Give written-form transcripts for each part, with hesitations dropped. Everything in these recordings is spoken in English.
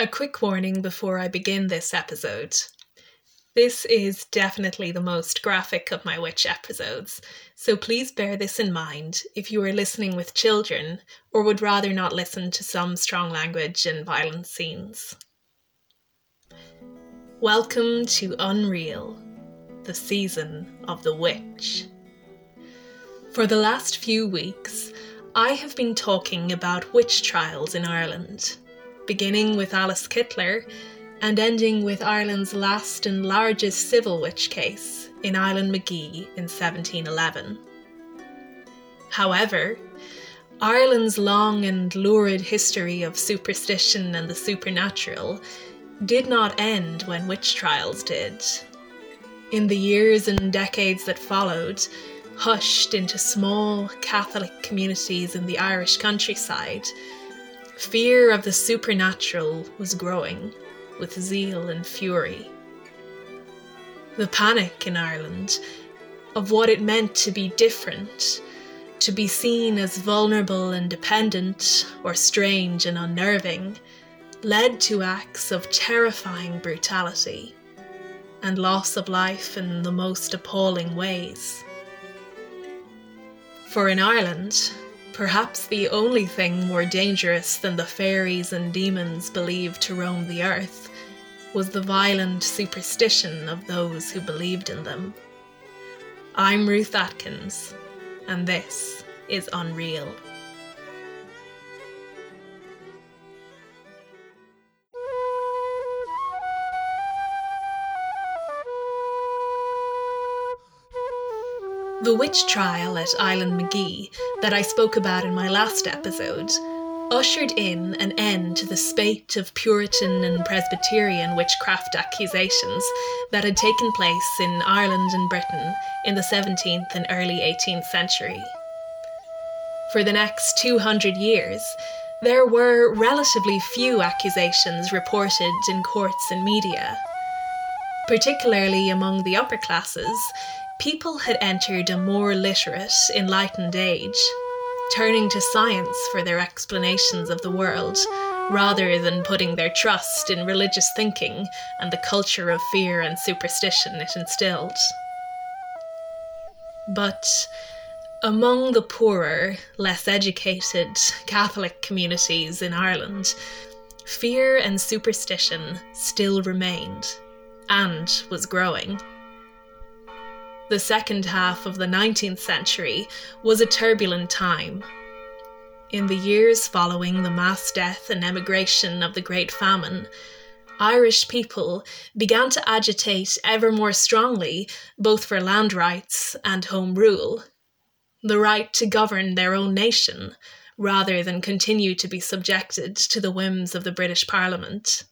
A quick warning before I begin this episode. This is definitely the most graphic of my witch episodes, so please bear this in mind if you are listening with children or would rather not listen to some strong language and violent scenes. Welcome to Unreal, the season of the witch. For the last few weeks, I have been talking about witch trials in Ireland, beginning with Alice Kittler and ending with Ireland's last and largest civil witch case in Island Magee in 1711. However, Ireland's long and lurid history of superstition and the supernatural did not end when witch trials did. In the years and decades that followed, hushed into small Catholic communities in the Irish countryside, fear of the supernatural was growing with zeal and fury. The panic in Ireland of what it meant to be different, to be seen as vulnerable and dependent or strange and unnerving, led to acts of terrifying brutality and loss of life in the most appalling ways. For in Ireland, perhaps the only thing more dangerous than the fairies and demons believed to roam the earth was the violent superstition of those who believed in them. I'm Ruth Atkins, and this is Unreal. The witch trial at Island Magee that I spoke about in my last episode ushered in an end to the spate of Puritan and Presbyterian witchcraft accusations that had taken place in Ireland and Britain in the 17th and early 18th century. For the next 200 years, there were relatively few accusations reported in courts and media. Particularly among the upper classes, people had entered a more literate, enlightened age, turning to science for their explanations of the world, rather than putting their trust in religious thinking and the culture of fear and superstition it instilled. But among the poorer, less educated Catholic communities in Ireland, fear and superstition still remained, and was growing. The second half of the 19th century was a turbulent time. In the years following the mass death and emigration of the Great Famine, Irish people began to agitate ever more strongly both for land rights and home rule, the right to govern their own nation rather than continue to be subjected to the whims of the British Parliament.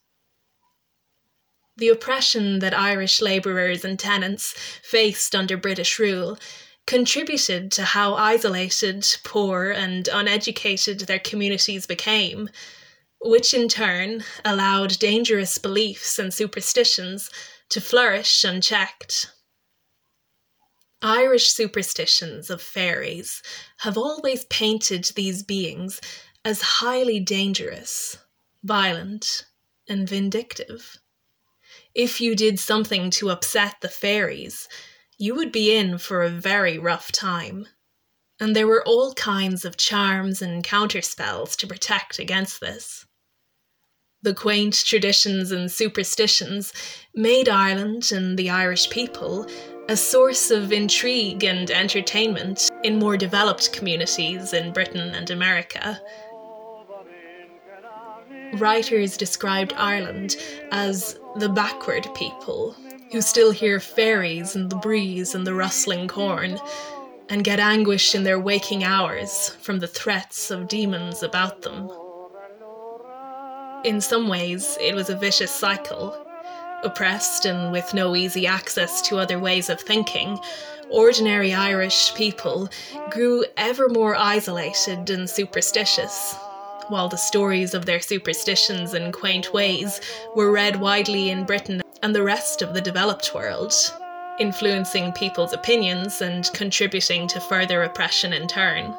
The oppression that Irish labourers and tenants faced under British rule contributed to how isolated, poor, and uneducated their communities became, which in turn allowed dangerous beliefs and superstitions to flourish unchecked. Irish superstitions of fairies have always painted these beings as highly dangerous, violent, and vindictive. If you did something to upset the fairies, you would be in for a very rough time, and there were all kinds of charms and counterspells to protect against this. The quaint traditions and superstitions made Ireland and the Irish people a source of intrigue and entertainment in more developed communities in Britain and America. Writers described Ireland as the backward people, who still hear fairies and the breeze and the rustling corn, and get anguish in their waking hours from the threats of demons about them. In some ways, it was a vicious cycle. Oppressed and with no easy access to other ways of thinking, ordinary Irish people grew ever more isolated and superstitious, while the stories of their superstitions and quaint ways were read widely in Britain and the rest of the developed world, influencing people's opinions and contributing to further oppression in turn.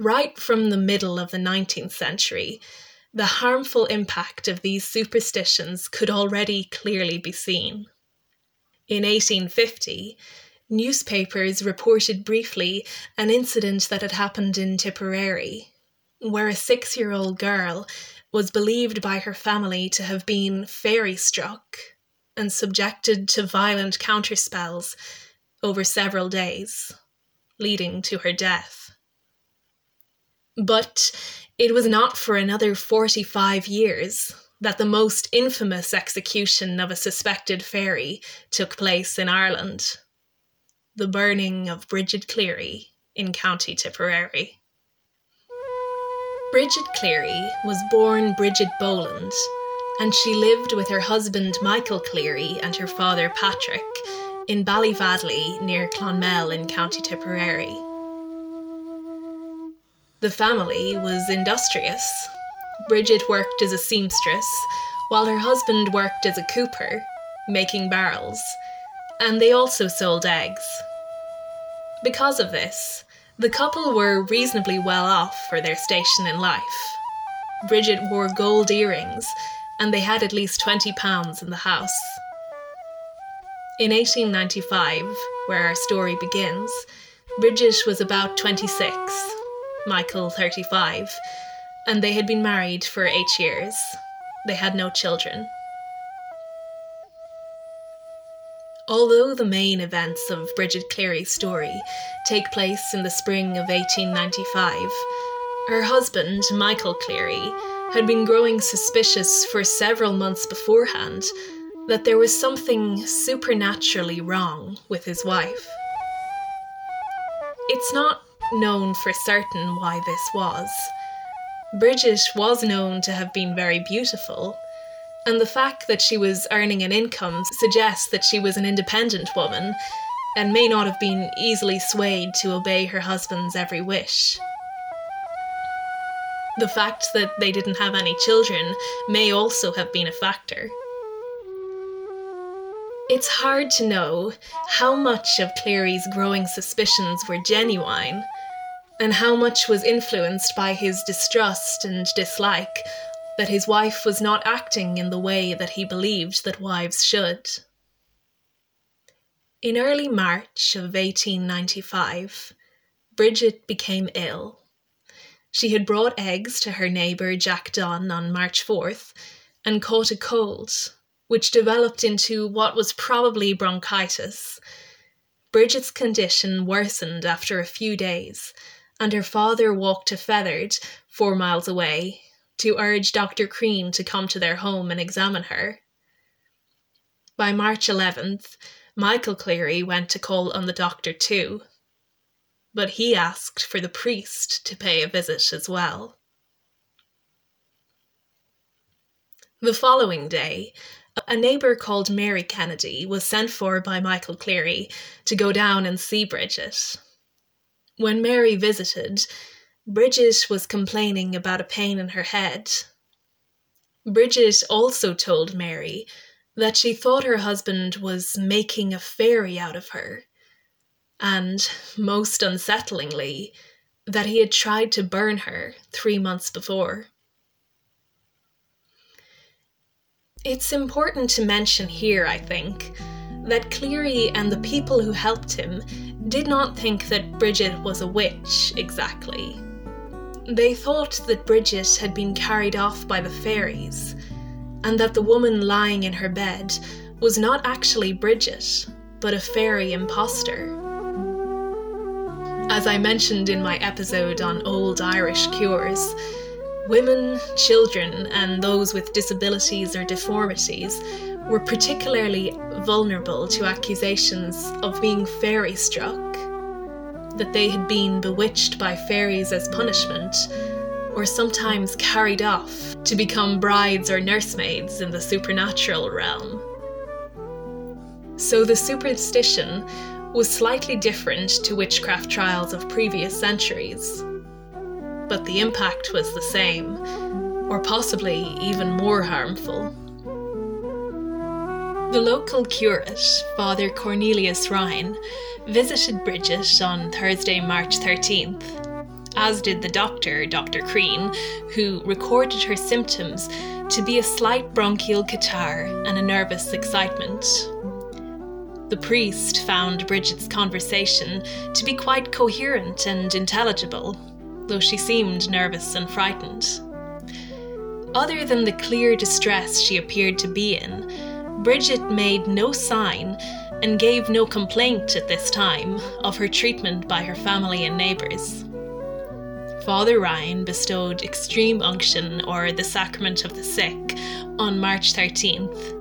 Right from the middle of the 19th century, the harmful impact of these superstitions could already clearly be seen. In 1850, newspapers reported briefly an incident that had happened in Tipperary, where a 6-year-old girl was believed by her family to have been fairy-struck and subjected to violent counterspells over several days, leading to her death. But it was not for another 45 years that the most infamous execution of a suspected fairy took place in Ireland, the burning of Bridget Cleary in County Tipperary. Bridget Cleary was born Bridget Boland, and she lived with her husband Michael Cleary and her father Patrick in Ballyvadley near Clonmel in County Tipperary. The family was industrious. Bridget worked as a seamstress, while her husband worked as a cooper, making barrels, and they also sold eggs. Because of this, the couple were reasonably well off for their station in life. Bridget wore gold earrings, and they had at least £20 in the house. In 1895, where our story begins, Bridget was about 26, Michael 35, and they had been married for 8 years. They had no children. Although the main events of Bridget Cleary's story take place in the spring of 1895, her husband, Michael Cleary, had been growing suspicious for several months beforehand that there was something supernaturally wrong with his wife. It's not known for certain why this was. Bridget was known to have been very beautiful, and the fact that she was earning an income suggests that she was an independent woman and may not have been easily swayed to obey her husband's every wish. The fact that they didn't have any children may also have been a factor. It's hard to know how much of Cleary's growing suspicions were genuine and how much was influenced by his distrust and dislike that his wife was not acting in the way that he believed that wives should. In early March of 1895, Bridget became ill. She had brought eggs to her neighbour Jack Don on March 4th and caught a cold, which developed into what was probably bronchitis. Bridget's condition worsened after a few days, and her father walked to Feathered, 4 miles away, to urge Dr. Crean to come to their home and examine her. By March 11th, Michael Cleary went to call on the doctor too, but he asked for the priest to pay a visit as well. The following day, a neighbour called Mary Kennedy was sent for by Michael Cleary to go down and see Bridget. When Mary visited, Bridget was complaining about a pain in her head. Bridget also told Mary that she thought her husband was making a fairy out of her, and, most unsettlingly, that he had tried to burn her 3 months before. It's important to mention here, I think, that Cleary and the people who helped him did not think that Bridget was a witch exactly. They thought that Bridget had been carried off by the fairies, and that the woman lying in her bed was not actually Bridget, but a fairy imposter. As I mentioned in my episode on old Irish cures, women, children, and those with disabilities or deformities were particularly vulnerable to accusations of being fairy-struck, that they had been bewitched by fairies as punishment, or sometimes carried off to become brides or nursemaids in the supernatural realm. So the superstition was slightly different to witchcraft trials of previous centuries, but the impact was the same, or possibly even more harmful. The local curate, Father Cornelius Ryan, visited Bridget on Thursday, March 13th, as did the doctor, Dr. Crean, who recorded her symptoms to be a slight bronchial catarrh and a nervous excitement. The priest found Bridget's conversation to be quite coherent and intelligible, though she seemed nervous and frightened. Other than the clear distress she appeared to be in, Bridget made no sign and gave no complaint at this time of her treatment by her family and neighbours. Father Ryan bestowed extreme unction, or the sacrament of the sick, on March 13th,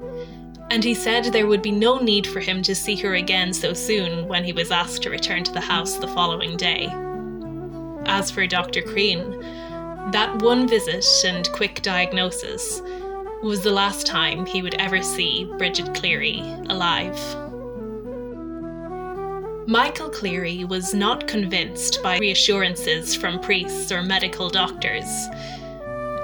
and he said there would be no need for him to see her again so soon when he was asked to return to the house the following day. As for Dr. Crean, that one visit and quick diagnosis was the last time he would ever see Bridget Cleary alive. Michael Cleary was not convinced by reassurances from priests or medical doctors,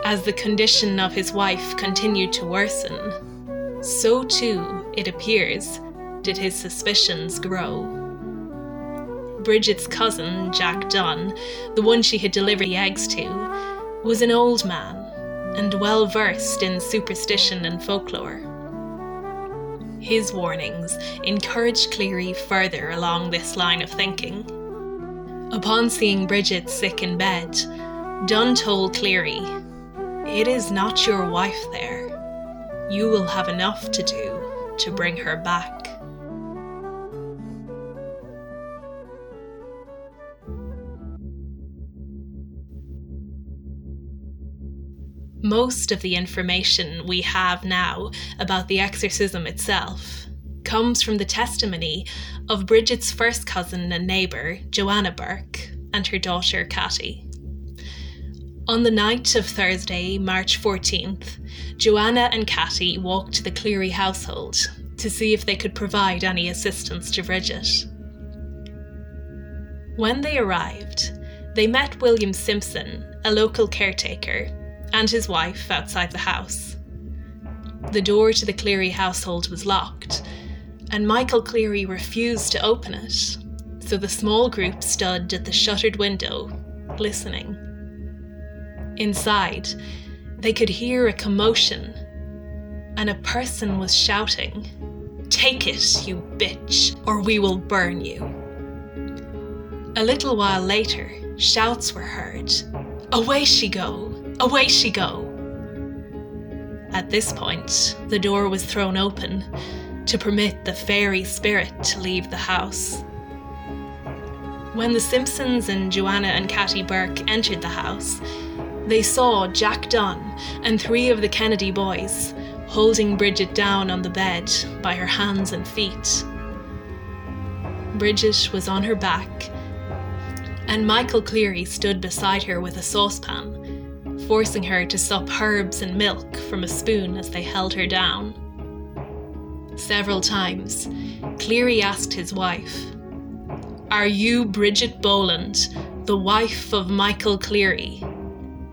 as the condition of his wife continued to worsen. So too, it appears, did his suspicions grow. Bridget's cousin, Jack Dunn, the one she had delivered the eggs to, was an old man and well versed in superstition and folklore. His warnings encouraged Cleary further along this line of thinking. Upon seeing Bridget sick in bed, Dunn told Cleary, "It is not your wife there. You will have enough to do to bring her back." Most of the information we have now about the exorcism itself comes from the testimony of Bridget's first cousin and neighbour, Joanna Burke, and her daughter, Catty. On the night of Thursday, March 14th, Joanna and Catty walked to the Cleary household to see if they could provide any assistance to Bridget. When they arrived, they met William Simpson, a local caretaker, and his wife outside the house. The door to the Cleary household was locked, and Michael Cleary refused to open it, so the small group stood at the shuttered window, listening. Inside, they could hear a commotion, and a person was shouting, "Take it, you bitch, or we will burn you." A little while later, shouts were heard, "Away she go! Away she go!" At this point, the door was thrown open to permit the fairy spirit to leave the house. When the Simpsons and Joanna and Catty Burke entered the house, they saw Jack Dunn and three of the Kennedy boys holding Bridget down on the bed by her hands and feet. Bridget was on her back, and Michael Cleary stood beside her with a saucepan, forcing her to sup herbs and milk from a spoon as they held her down. Several times, Cleary asked his wife, "Are you Bridget Boland, the wife of Michael Cleary?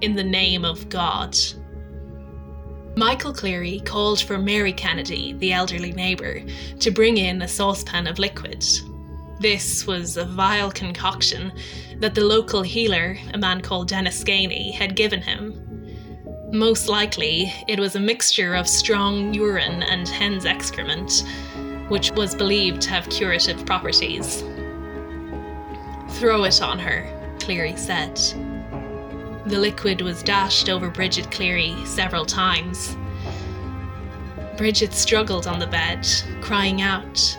In the name of God." Michael Cleary called for Mary Kennedy, the elderly neighbour, to bring in a saucepan of liquid. This was a vile concoction that the local healer, a man called Denis Ganey, had given him. Most likely, it was a mixture of strong urine and hen's excrement, which was believed to have curative properties. "Throw it on her," Cleary said. The liquid was dashed over Bridget Cleary several times. Bridget struggled on the bed, crying out.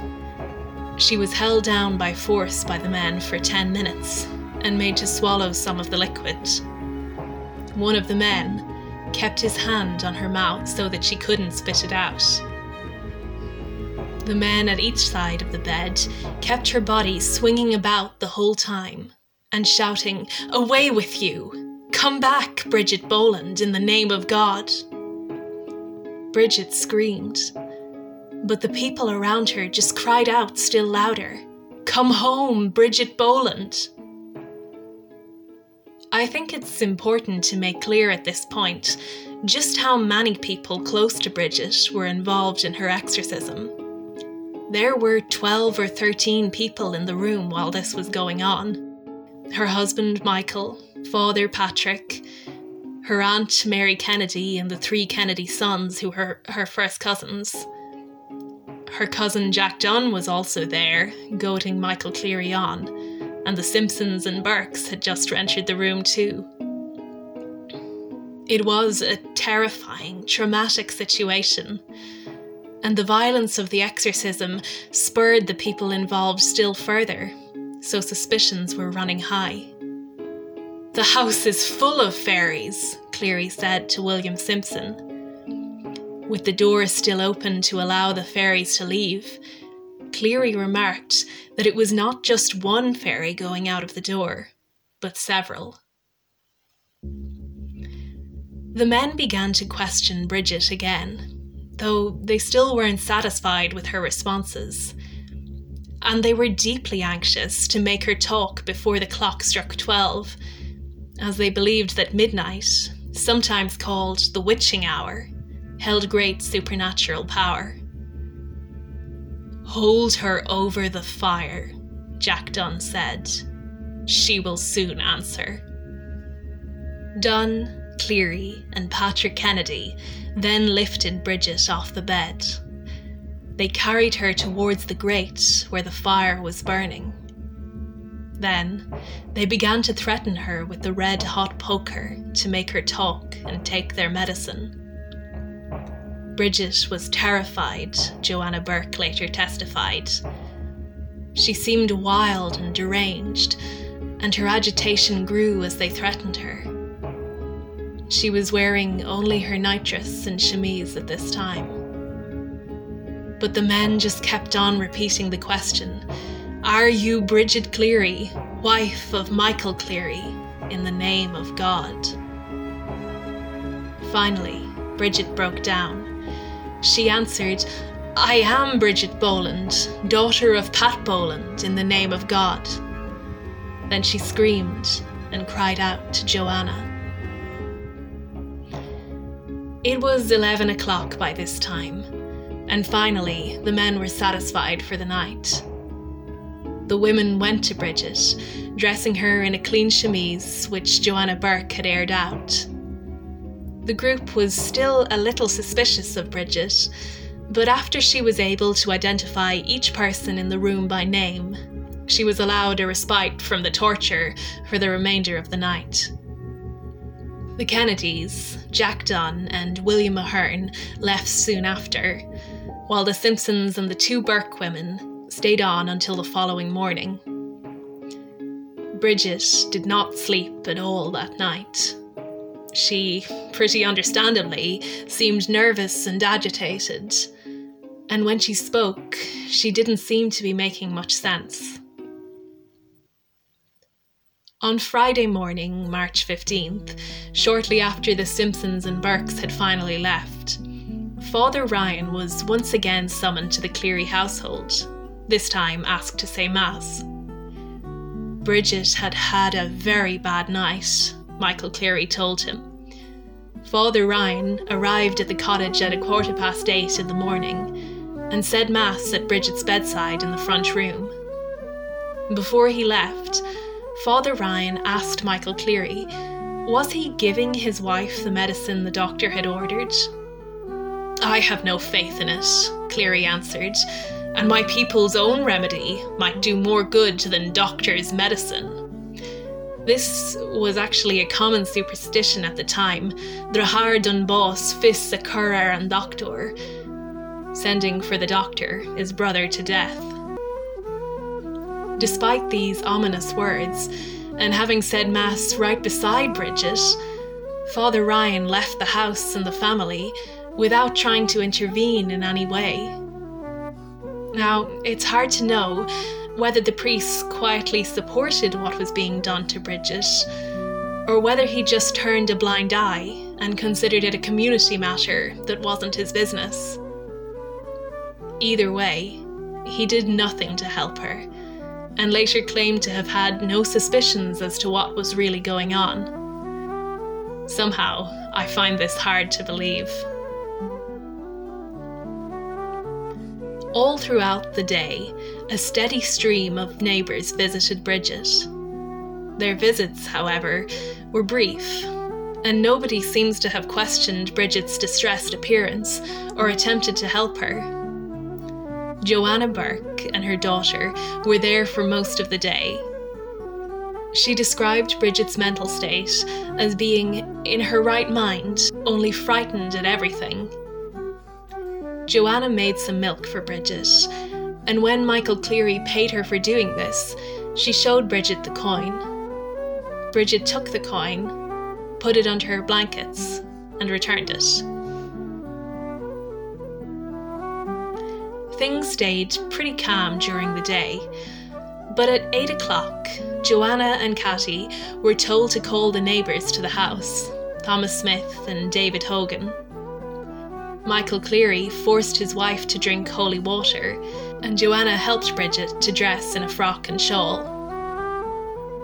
She was held down by force by the men for 10 minutes and made to swallow some of the liquid. One of the men kept his hand on her mouth so that she couldn't spit it out. The men at each side of the bed kept her body swinging about the whole time and shouting, "Away with you! Come back, Bridget Boland, in the name of God!" Bridget screamed, but the people around her just cried out still louder, "Come home, Bridget Boland!" I think it's important to make clear at this point just how many people close to Bridget were involved in her exorcism. There were 12 or 13 people in the room while this was going on, her husband Michael, Father Patrick, her aunt Mary Kennedy and the three Kennedy sons who were her first cousins. Her cousin Jack Dunn was also there, goading Michael Cleary on, and the Simpsons and Burkes had just entered the room too. It was a terrifying, traumatic situation, and the violence of the exorcism spurred the people involved still further, so suspicions were running high. "The house is full of fairies," Cleary said to William Simpson. With the door still open to allow the fairies to leave, Cleary remarked that it was not just one fairy going out of the door, but several. The men began to question Bridget again, though they still weren't satisfied with her responses, and they were deeply anxious to make her talk before the clock struck 12, as they believed that midnight, sometimes called the witching hour, held great supernatural power. "Hold her over the fire," Jack Dunn said. "She will soon answer." Dunn, Cleary, and Patrick Kennedy then lifted Bridget off the bed. They carried her towards the grate where the fire was burning. Then they began to threaten her with the red-hot poker to make her talk and take their medicine. Bridget was terrified, Joanna Burke later testified. She seemed wild and deranged, and her agitation grew as they threatened her. She was wearing only her nightdress and chemise at this time. But the men just kept on repeating the question, "Are you Bridget Cleary, wife of Michael Cleary, in the name of God?" Finally, Bridget broke down. She answered, "I am Bridget Boland, daughter of Pat Boland, in the name of God." Then she screamed and cried out to Joanna. It was 11 o'clock by this time, and finally the men were satisfied for the night. The women went to Bridget, dressing her in a clean chemise which Joanna Burke had aired out. The group was still a little suspicious of Bridget, but after she was able to identify each person in the room by name, she was allowed a respite from the torture for the remainder of the night. The Kennedys, Jack Dunn and William Ahern, left soon after, while the Simpsons and the two Burke women stayed on until the following morning. Bridget did not sleep at all that night. She, pretty understandably, seemed nervous and agitated, and when she spoke, she didn't seem to be making much sense. On Friday morning, March 15th, shortly after the Simpsons and Burkes had finally left, Father Ryan was once again summoned to the Cleary household, this time asked to say Mass. Bridget had had a very bad night, Michael Cleary told him. Father Ryan arrived at the cottage at 8:15 in the morning and said Mass at Bridget's bedside in the front room. Before he left, Father Ryan asked Michael Cleary, was he giving his wife the medicine the doctor had ordered? "I have no faith in it," Cleary answered, "and my people's own remedy might do more good than doctor's medicine." This was actually a common superstition at the time, "Drahar dun bos fis a curar an doctor," sending for the doctor, his brother, to death. Despite these ominous words, and having said Mass right beside Bridget, Father Ryan left the house and the family without trying to intervene in any way. Now, it's hard to know whether the priest quietly supported what was being done to Bridget, or whether he just turned a blind eye and considered it a community matter that wasn't his business. Either way, he did nothing to help her, and later claimed to have had no suspicions as to what was really going on. Somehow, I find this hard to believe. All throughout the day, a steady stream of neighbours visited Bridget. Their visits, however, were brief, and nobody seems to have questioned Bridget's distressed appearance or attempted to help her. Joanna Burke and her daughter were there for most of the day. She described Bridget's mental state as being in her right mind, only frightened at everything. Joanna made some milk for Bridget, and when Michael Cleary paid her for doing this, she showed Bridget the coin. Bridget took the coin, put it under her blankets, and returned it. Things stayed pretty calm during the day, but at 8 o'clock, Joanna and Catty were told to call the neighbours to the house, Thomas Smith and David Hogan. Michael Cleary forced his wife to drink holy water, and Joanna helped Bridget to dress in a frock and shawl.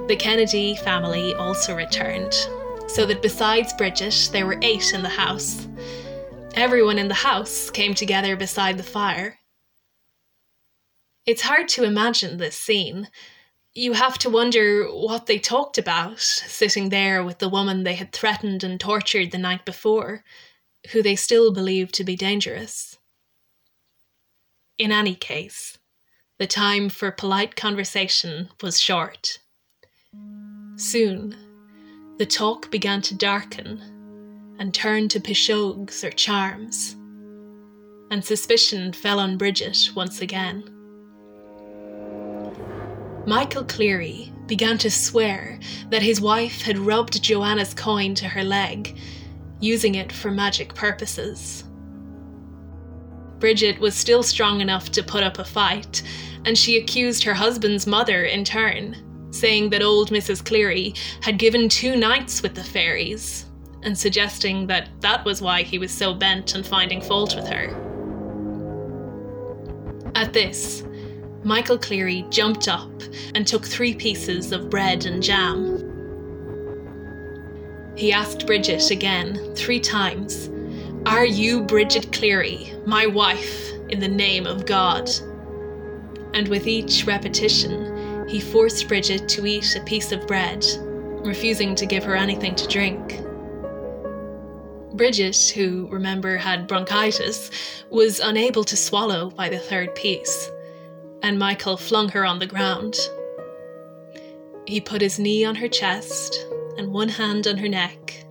The Kennedy family also returned, so that besides Bridget, there were 8 in the house. Everyone in the house came together beside the fire. It's hard to imagine this scene. You have to wonder what they talked about, sitting there with the woman they had threatened and tortured the night before, who they still believed to be dangerous. In any case, the time for polite conversation was short. Soon, the talk began to darken and turn to pishogues or charms, and suspicion fell on Bridget once again. Michael Cleary began to swear that his wife had rubbed Joanna's coin to her leg, using it for magic purposes. Bridget was still strong enough to put up a fight, and she accused her husband's mother in turn, saying that old Mrs. Cleary had given 2 nights with the fairies, and suggesting that that was why he was so bent on finding fault with her. At this, Michael Cleary jumped up and took 3 pieces of bread and jam. He asked Bridget again 3 times, "Are you Bridget Cleary, my wife, in the name of God?" And with each repetition, he forced Bridget to eat a piece of bread, refusing to give her anything to drink. Bridget, who, remember, had bronchitis, was unable to swallow by the 3rd piece. And Michael flung her on the ground. He put his knee on her chest and one hand on her neck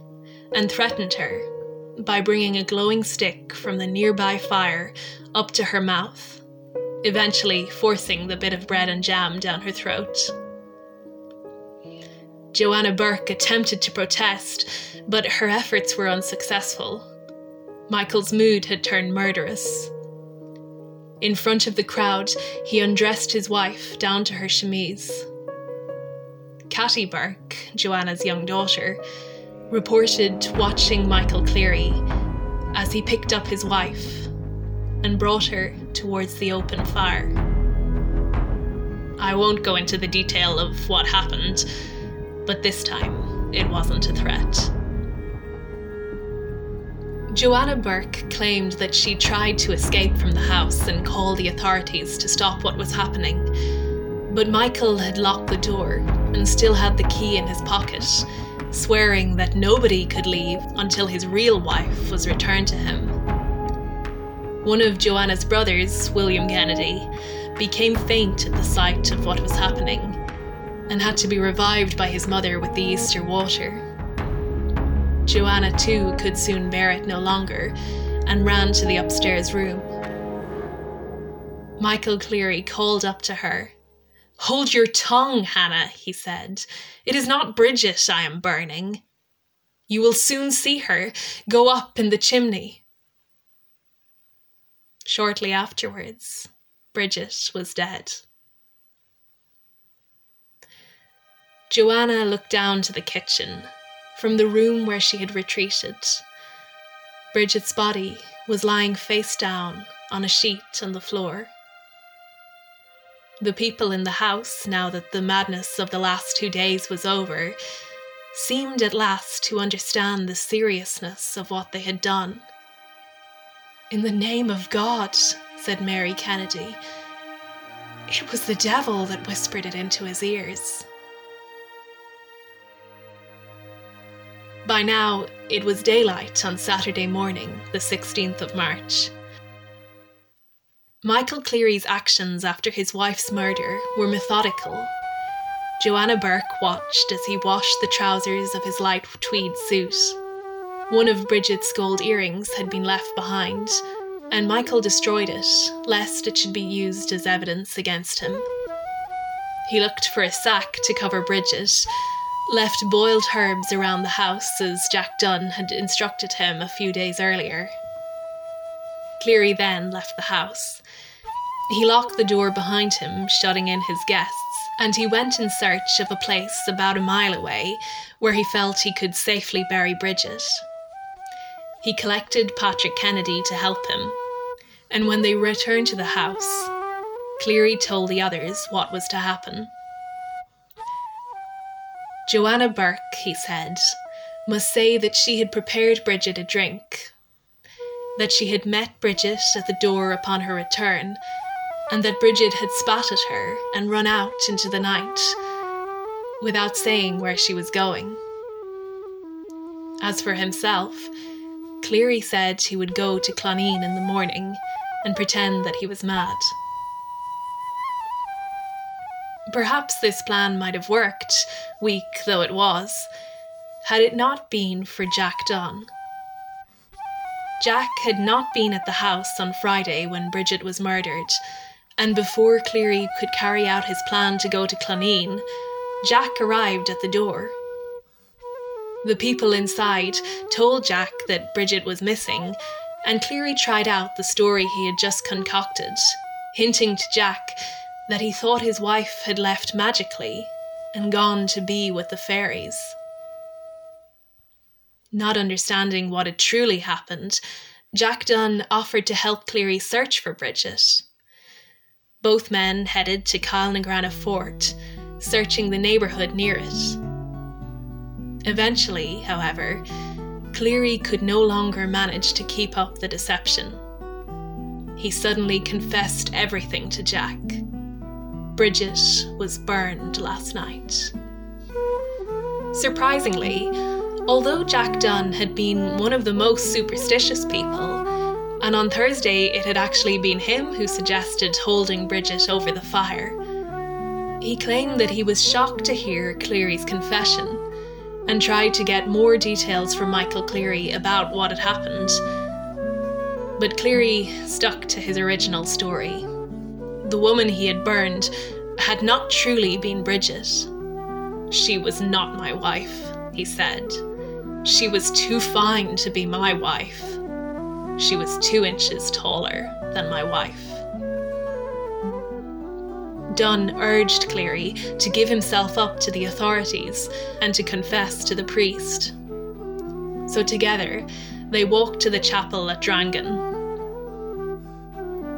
and threatened her by bringing a glowing stick from the nearby fire up to her mouth, eventually forcing the bit of bread and jam down her throat. Joanna Burke attempted to protest, but her efforts were unsuccessful. Michael's mood had turned murderous. In front of the crowd, he undressed his wife down to her chemise. Catty Burke, Joanna's young daughter, reported watching Michael Cleary as he picked up his wife and brought her towards the open fire. I won't go into the detail of what happened, but this time it wasn't a threat. Joanna Burke claimed that she tried to escape from the house and call the authorities to stop what was happening, but Michael had locked the door and still had the key in his pocket, swearing that nobody could leave until his real wife was returned to him. One of Joanna's brothers, William Kennedy, became faint at the sight of what was happening and had to be revived by his mother with the Easter water. Joanna, too, could soon bear it no longer and ran to the upstairs room. Michael Cleary called up to her. "Hold your tongue, Hannah," he said. "It is not Bridget I am burning. You will soon see her go up in the chimney." Shortly afterwards, Bridget was dead. Joanna looked down to the kitchen, from the room where she had retreated. Bridget's body was lying face down on a sheet on the floor. The people in the house, now that the madness of the last 2 days was over, seemed at last to understand the seriousness of what they had done. "In the name of God," said Mary Kennedy. It was the devil that whispered it into his ears. By now, it was daylight on Saturday morning, the 16th of March. Michael Cleary's actions after his wife's murder were methodical. Joanna Burke watched as he washed the trousers of his light tweed suit. One of Bridget's gold earrings had been left behind, and Michael destroyed it, lest it should be used as evidence against him. He looked for a sack to cover Bridget, left boiled herbs around the house as Jack Dunn had instructed him a few days earlier. Cleary then left the house. He locked the door behind him, shutting in his guests, and he went in search of a place about a mile away where he felt he could safely bury Bridget. He collected Patrick Kennedy to help him, and when they returned to the house, Cleary told the others what was to happen. Joanna Burke, he said, must say that she had prepared Bridget a drink, that she had met Bridget at the door upon her return, and that Bridget had spat at her and run out into the night, without saying where she was going. As for himself, Cleary said he would go to Cloneen in the morning and pretend that he was mad. Perhaps this plan might have worked, weak though it was, had it not been for Jack Don. Jack had not been at the house on Friday when Bridget was murdered, and before Cleary could carry out his plan to go to Cloneen, Jack arrived at the door. The people inside told Jack that Bridget was missing, and Cleary tried out the story he had just concocted, hinting to Jack that he thought his wife had left magically and gone to be with the fairies. Not understanding what had truly happened, Jack Dunn offered to help Cleary search for Bridget. Both men headed to Kilnagrana Fort, searching the neighbourhood near it. Eventually, however, Cleary could no longer manage to keep up the deception. He suddenly confessed everything to Jack. Bridget was burned last night. Surprisingly, although Jack Dunn had been one of the most superstitious people, and on Thursday it had actually been him who suggested holding Bridget over the fire, he claimed that he was shocked to hear Cleary's confession and tried to get more details from Michael Cleary about what had happened. But Cleary stuck to his original story. The woman he had burned had not truly been Bridget. She was not my wife, he said. She was too fine to be my wife. She was 2 inches taller than my wife. Dunn urged Cleary to give himself up to the authorities and to confess to the priest. So together, they walked to the chapel at Drangan.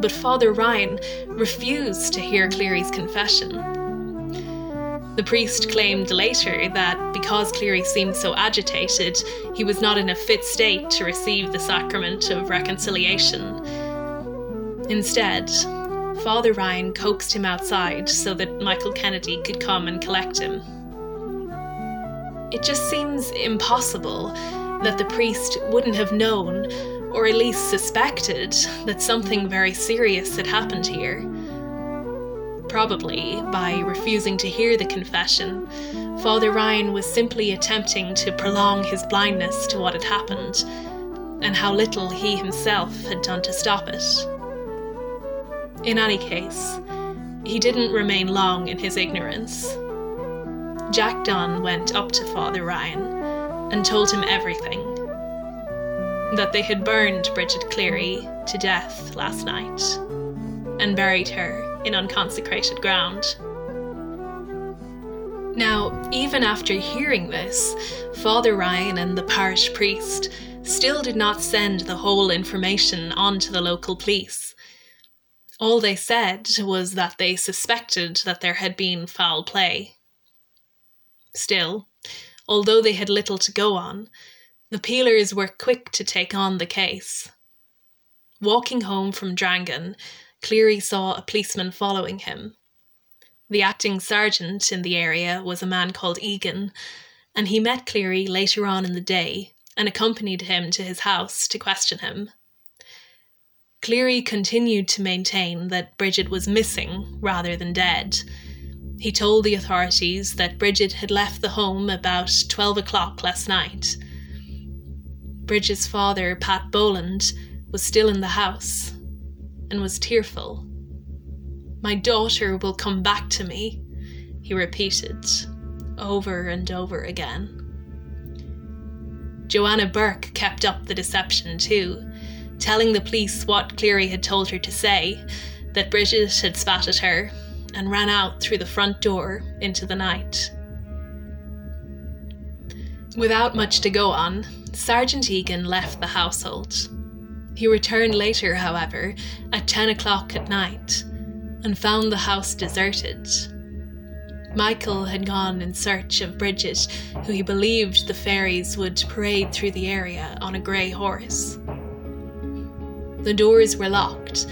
But Father Ryan refused to hear Cleary's confession. The priest claimed later that because Cleary seemed so agitated, he was not in a fit state to receive the sacrament of reconciliation. Instead, Father Ryan coaxed him outside so that Michael Kennedy could come and collect him. It just seems impossible that the priest wouldn't have known, or at least suspected, that something very serious had happened here. Probably, by refusing to hear the confession, Father Ryan was simply attempting to prolong his blindness to what had happened, and how little he himself had done to stop it. In any case, he didn't remain long in his ignorance. Jack Dunn went up to Father Ryan and told him everything. That they had burned Bridget Cleary to death last night and buried her in unconsecrated ground. Now, even after hearing this, Father Ryan and the parish priest still did not send the whole information on to the local police. All they said was that they suspected that there had been foul play. Still, although they had little to go on, the Peelers were quick to take on the case. Walking home from Drangan, Cleary saw a policeman following him. The acting sergeant in the area was a man called Egan, and he met Cleary later on in the day and accompanied him to his house to question him. Cleary continued to maintain that Bridget was missing rather than dead. He told the authorities that Bridget had left the home about 12 o'clock last night. Bridget's father, Pat Boland, was still in the house and was tearful. "My daughter will come back to me," he repeated over and over again. Joanna Burke kept up the deception too, telling the police what Cleary had told her to say, that Bridget had spat at her and ran out through the front door into the night. Without much to go on, Sergeant Egan left the household. He returned later, however, at 10 o'clock at night and found the house deserted. Michael had gone in search of Bridget, who he believed the fairies would parade through the area on a grey horse. The doors were locked,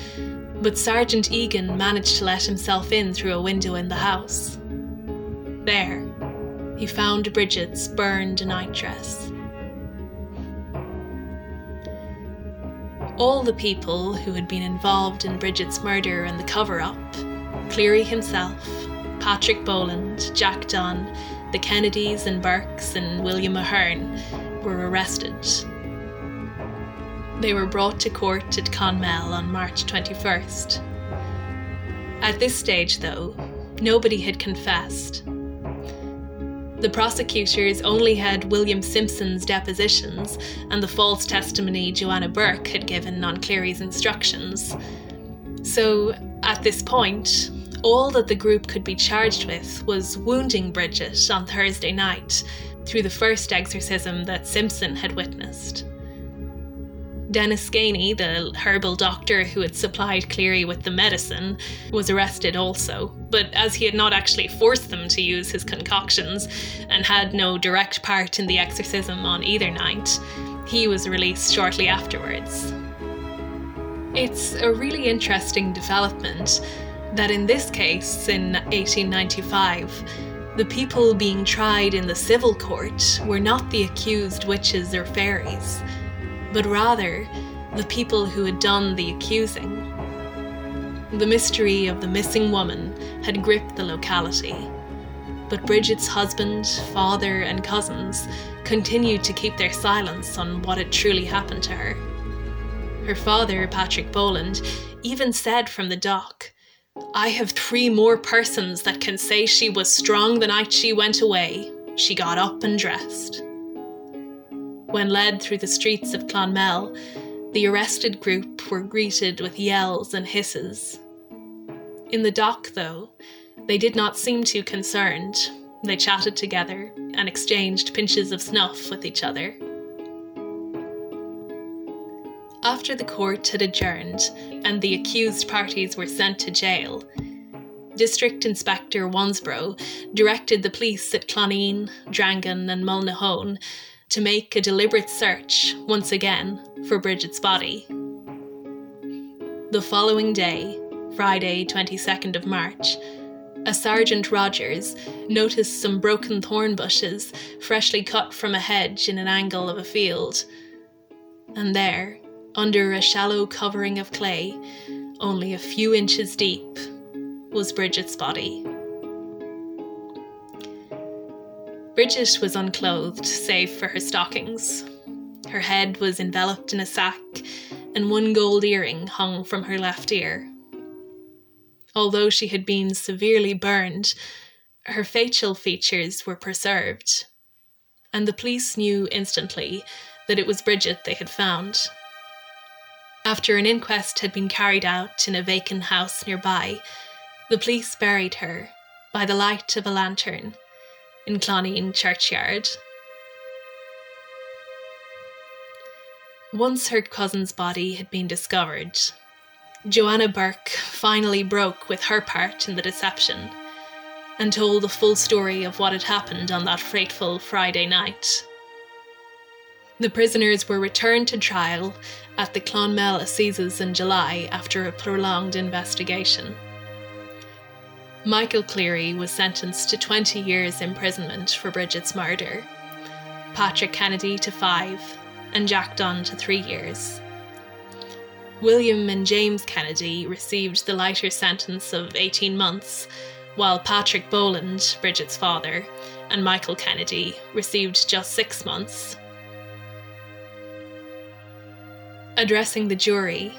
but Sergeant Egan managed to let himself in through a window in the house. There, he found Bridget's burned nightdress. All the people who had been involved in Bridget's murder and the cover-up, Cleary himself, Patrick Boland, Jack Dunn, the Kennedys and Burkes and William Ahern, were arrested. They were brought to court at Clonmel on March 21st. At this stage, though, nobody had confessed. The prosecutors only had William Simpson's depositions and the false testimony Joanna Burke had given on Cleary's instructions. So, at this point, all that the group could be charged with was wounding Bridget on Thursday night through the first exorcism that Simpson had witnessed. Denis Ganey, the herbal doctor who had supplied Cleary with the medicine, was arrested also, but as he had not actually forced them to use his concoctions and had no direct part in the exorcism on either night, he was released shortly afterwards. It's a really interesting development that in this case, in 1895, the people being tried in the civil court were not the accused witches or fairies, but rather the people who had done the accusing. The mystery of the missing woman had gripped the locality, but Bridget's husband, father, and cousins continued to keep their silence on what had truly happened to her. Her father, Patrick Boland, even said from the dock, "I have 3 more persons that can say she was strong the night she went away. She got up and dressed." When led through the streets of Clonmel, the arrested group were greeted with yells and hisses. In the dock, though, they did not seem too concerned. They chatted together and exchanged pinches of snuff with each other. After the court had adjourned and the accused parties were sent to jail, District Inspector Wansborough directed the police at Cloneen, Drangan and Mulnahone to make a deliberate search, once again, for Bridget's body. The following day, Friday 22nd of March, a Sergeant Rogers noticed some broken thorn bushes freshly cut from a hedge in an angle of a field. And there, under a shallow covering of clay, only a few inches deep, was Bridget's body. Bridget was unclothed, save for her stockings. Her head was enveloped in a sack, and one gold earring hung from her left ear. Although she had been severely burned, her facial features were preserved, and the police knew instantly that it was Bridget they had found. After an inquest had been carried out in a vacant house nearby, the police buried her by the light of a lantern in Cloneen churchyard. Once her cousin's body had been discovered, Joanna Burke finally broke with her part in the deception and told the full story of what had happened on that fateful Friday night. The prisoners were returned to trial at the Clonmel Assizes in July after a prolonged investigation. Michael Cleary was sentenced to 20 years imprisonment for Bridget's murder, Patrick Kennedy to 5, and Jack Dunn to 3 years. William and James Kennedy received the lighter sentence of 18 months, while Patrick Boland, Bridget's father, and Michael Kennedy received just 6 months. Addressing the jury,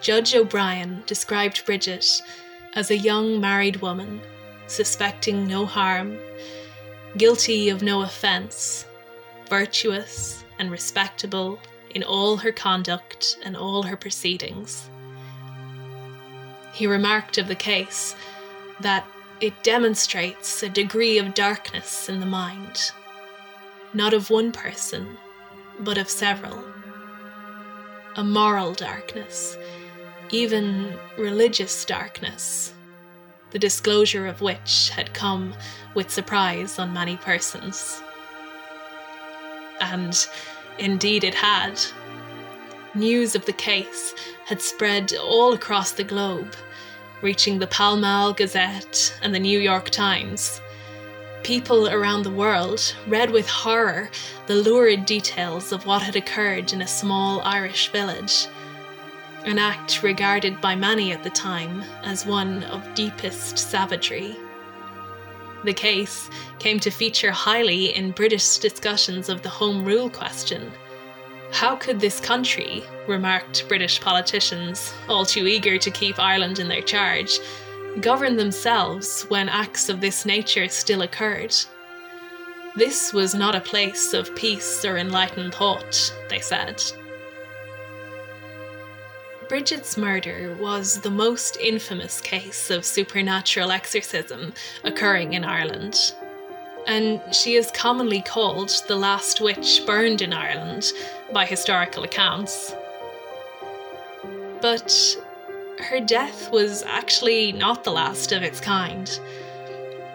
Judge O'Brien described Bridget as a young married woman, suspecting no harm, guilty of no offence, virtuous and respectable in all her conduct and all her proceedings. He remarked of the case that it demonstrates a degree of darkness in the mind, not of one person, but of several. A moral darkness, even religious darkness, the disclosure of which had come with surprise on many persons. And indeed it had. News of the case had spread all across the globe, reaching the Pall Mall Gazette and the New York Times. People around the world read with horror the lurid details of what had occurred in a small Irish village, an act regarded by many at the time as one of deepest savagery. The case came to feature highly in British discussions of the Home Rule question. How could this country, remarked British politicians, all too eager to keep Ireland in their charge, govern themselves when acts of this nature still occurred? This was not a place of peace or enlightened thought, they said. Bridget's murder was the most infamous case of supernatural exorcism occurring in Ireland, and she is commonly called the last witch burned in Ireland by historical accounts. But her death was actually not the last of its kind.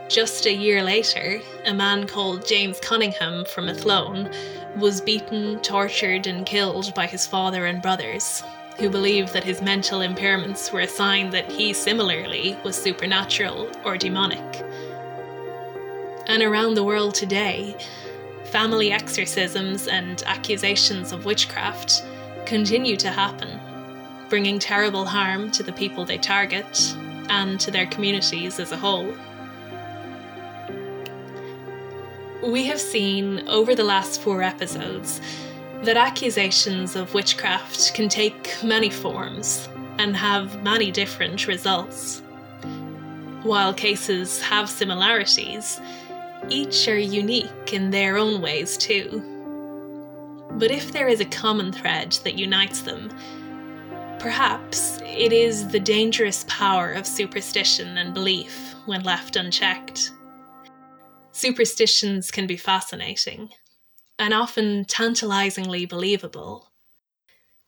Just a year later, a man called James Cunningham from Athlone was beaten, tortured and killed by his father and brothers, who believed that his mental impairments were a sign that he similarly was supernatural or demonic. And around the world today, family exorcisms and accusations of witchcraft continue to happen, bringing terrible harm to the people they target and to their communities as a whole. We have seen over the last 4 episodes that accusations of witchcraft can take many forms and have many different results. While cases have similarities, each are unique in their own ways too. But if there is a common thread that unites them, perhaps it is the dangerous power of superstition and belief when left unchecked. Superstitions can be fascinating, and often tantalizingly believable.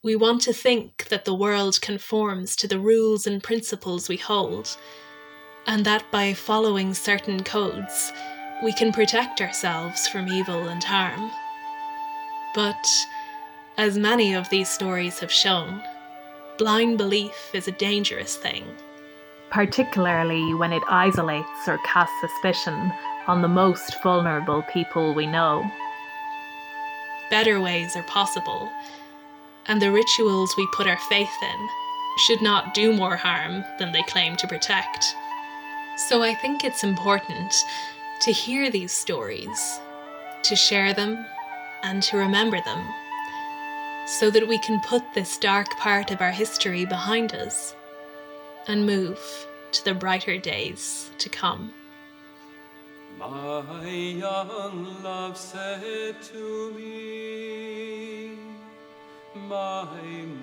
We want to think that the world conforms to the rules and principles we hold, and that by following certain codes, we can protect ourselves from evil and harm. But, as many of these stories have shown, blind belief is a dangerous thing, particularly when it isolates or casts suspicion on the most vulnerable people we know. Better ways are possible, and the rituals we put our faith in should not do more harm than they claim to protect. So I think it's important to hear these stories, to share them, and to remember them, so that we can put this dark part of our history behind us and move to the brighter days to come. My young love said to me, my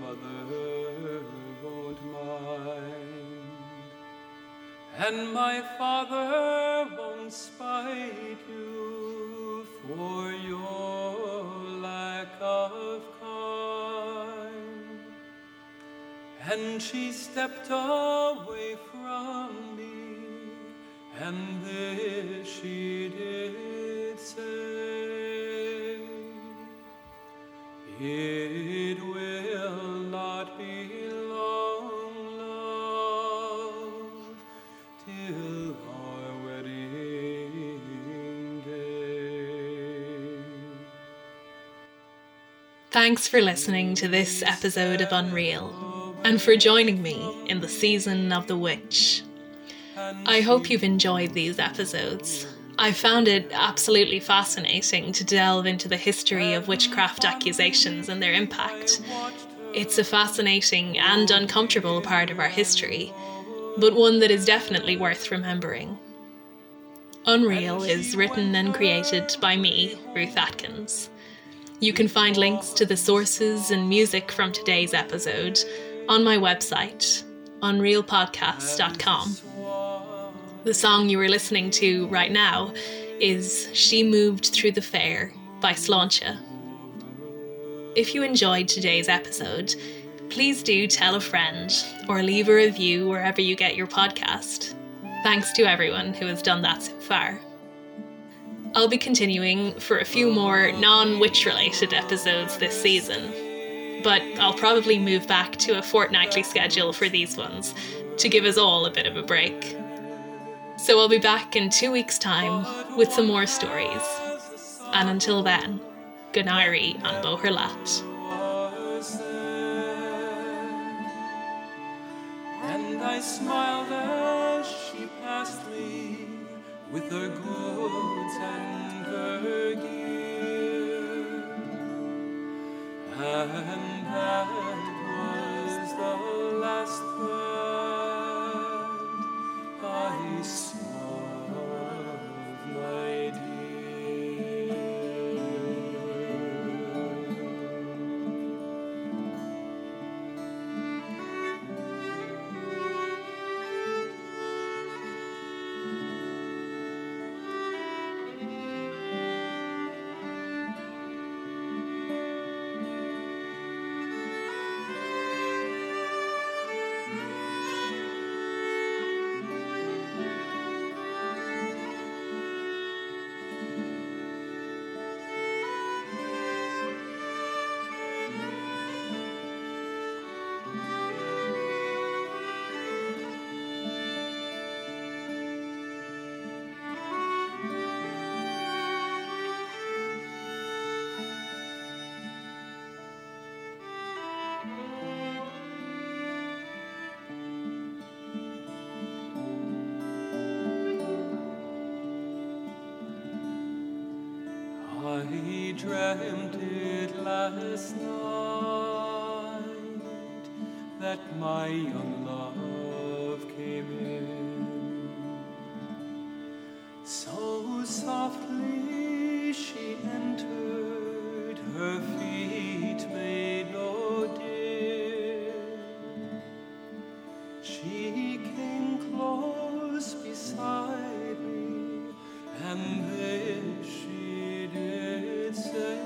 mother won't mind, and my father won't spite you, for your lack of kind. And she stepped away from me, and this she did say, it will not be long, love, till Thanks for listening to this episode of Unreal, and for joining me in the season of the witch. I hope you've enjoyed these episodes. I found it absolutely fascinating to delve into the history of witchcraft accusations and their impact. It's a fascinating and uncomfortable part of our history, but one that is definitely worth remembering. Unreal is written and created by me, Ruth Atkins. You can find links to the sources and music from today's episode on my website, unrealpodcast.com. The song you are listening to right now is She Moved Through the Fair by Sláinte. If you enjoyed today's episode, please do tell a friend or leave a review wherever you get your podcast. Thanks to everyone who has done that so far. I'll be continuing for a few more non-witch related episodes this season, but I'll probably move back to a fortnightly schedule for these ones to give us all a bit of a break. So I'll be back in 2 weeks' time with some more stories. And until then, Ganairi and Boherlat. And I smiled as she passed me with her goods and her gear, and that was the last that I saw of my He dreamt it last night that my young love came in. So softly she entered, her feet made no din. She came close beside me, and this she did say,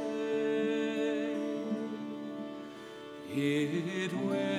it will.